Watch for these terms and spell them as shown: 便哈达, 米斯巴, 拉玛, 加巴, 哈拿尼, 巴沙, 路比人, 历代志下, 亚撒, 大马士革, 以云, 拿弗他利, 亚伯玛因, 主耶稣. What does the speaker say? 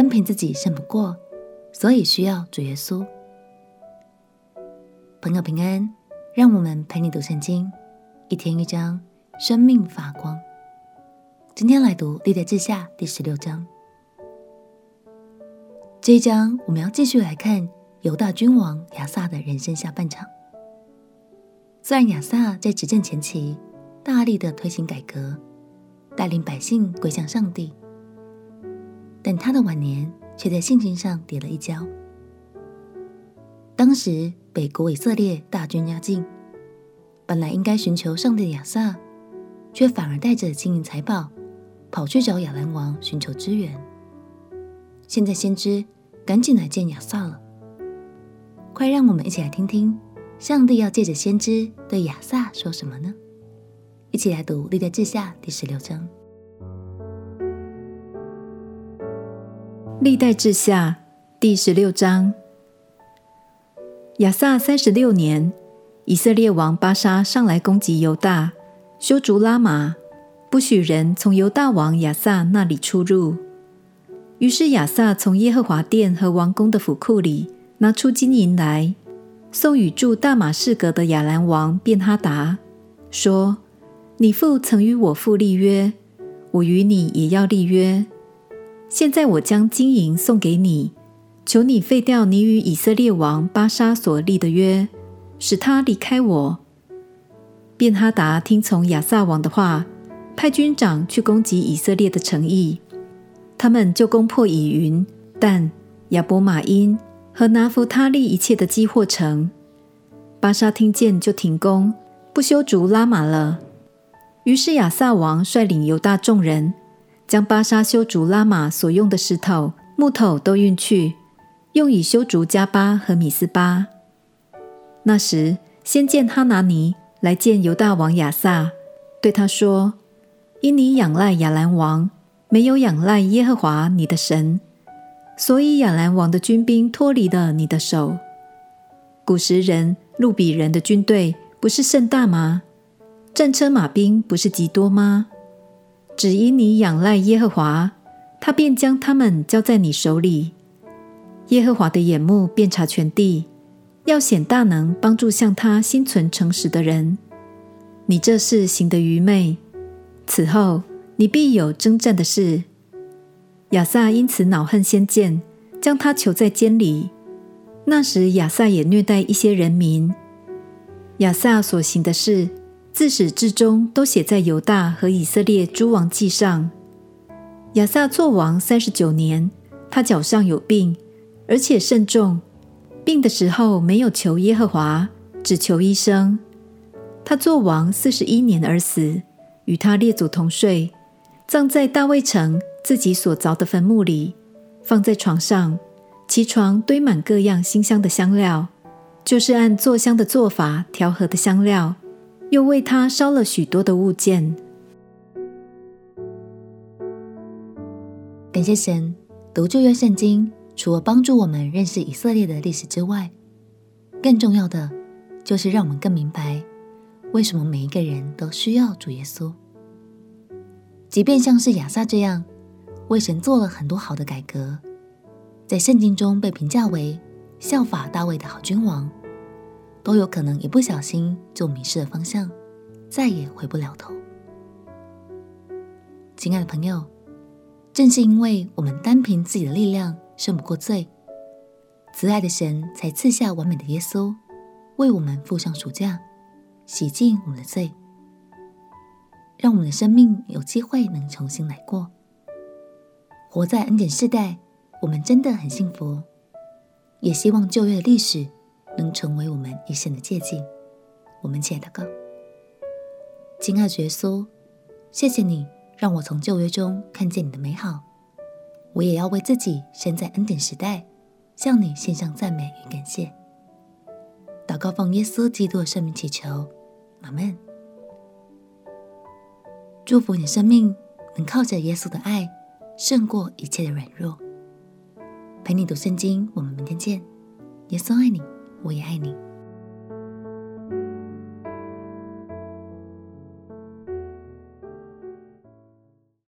单凭自己胜不过，所以需要主耶稣。朋友平安，让我们陪你读圣经，一天一章，生命发光。今天来读历代志下第16章。这一章我们要继续来看犹大君王亚撒的人生下半场。虽然亚撒在执政前期大力的推行改革，带领百姓归向上帝，但他的晚年却在信心上跌了一跤。当时北国以色列大军压境，本来应该寻求上帝的亚撒，却反而带着金银财宝跑去找亚兰王寻求支援。现在先知赶紧来见亚撒了，快让我们一起来听听上帝要借着先知对亚撒说什么呢？一起来读《历代志下》第16章。《历代志下》第16章。亚撒36年，以色列王巴沙上来攻击犹大，修筑拉玛，不许人从犹大王亚撒那里出入。于是亚撒从耶和华殿和王宫的府库里拿出金银来，送与住大马士革的亚兰王便哈达，说：你父曾与我父立约，我与你也要立约。现在我将金银送给你，求你废掉你与以色列王巴沙所立的约，使他离开我。便哈达听从亚撒王的话，派军长去攻击以色列的城邑，他们就攻破以云、但、亚伯玛因和拿弗他利一切的基货城。巴沙听见就停工，不修筑拉玛了。于是亚撒王率领犹大众人，将巴沙修筑拉玛所用的石头、木头都运去，用以修筑加巴和米斯巴。那时先见哈拿尼来见犹大王亚撒，对他说：因你仰赖亚兰王，没有仰赖耶和华你的神，所以亚兰王的军兵脱离了你的手。古时人、路比人的军队不是甚大吗？战车马兵不是极多吗？只因你仰赖耶和华，他便将他们交在你手里。耶和华的眼目遍察全地，要显大能，帮助向他心存诚实的人。你这事行得愚昧，此后你必有征战的事。亚撒因此恼恨先见，将他囚在监里。那时亚撒也虐待一些人民。亚撒所行的事，自始至终都写在犹大和以色列诸王记上。亚撒作王39年，他脚上有病，而且甚重，病的时候没有求耶和华，只求医生。他作王41年而死，与他列祖同睡，葬在大卫城自己所凿的坟墓里，放在床上，其床堆满各样馨香的香料，就是按做香的做法调和的香料，又为他烧了许多的物件。感谢神，读旧约圣经除了帮助我们认识以色列的历史之外，更重要的就是让我们更明白为什么每一个人都需要主耶稣。即便像是亚撒这样为神做了很多好的改革，在圣经中被评价为效法大卫的好君王，都有可能一不小心就迷失了方向，再也回不了头。亲爱的朋友，正是因为我们单凭自己的力量胜不过罪，慈爱的神才赐下完美的耶稣，为我们付上赎价，洗净我们的罪，让我们的生命有机会能重新来过。活在恩典世代，我们真的很幸福，也希望旧约的历史能成为我们一生的借鉴。我们一起来祷告。亲爱的耶稣，谢谢你让我从旧约中看见你的美好，我也要为自己身在恩典时代向你献上赞美与感谢。祷告奉耶稣基督的圣名祈求，阿们。祝福你的生命能靠着耶稣的爱胜过一切的软弱。陪你读圣经，我们明天见。耶稣爱你，我也爱你。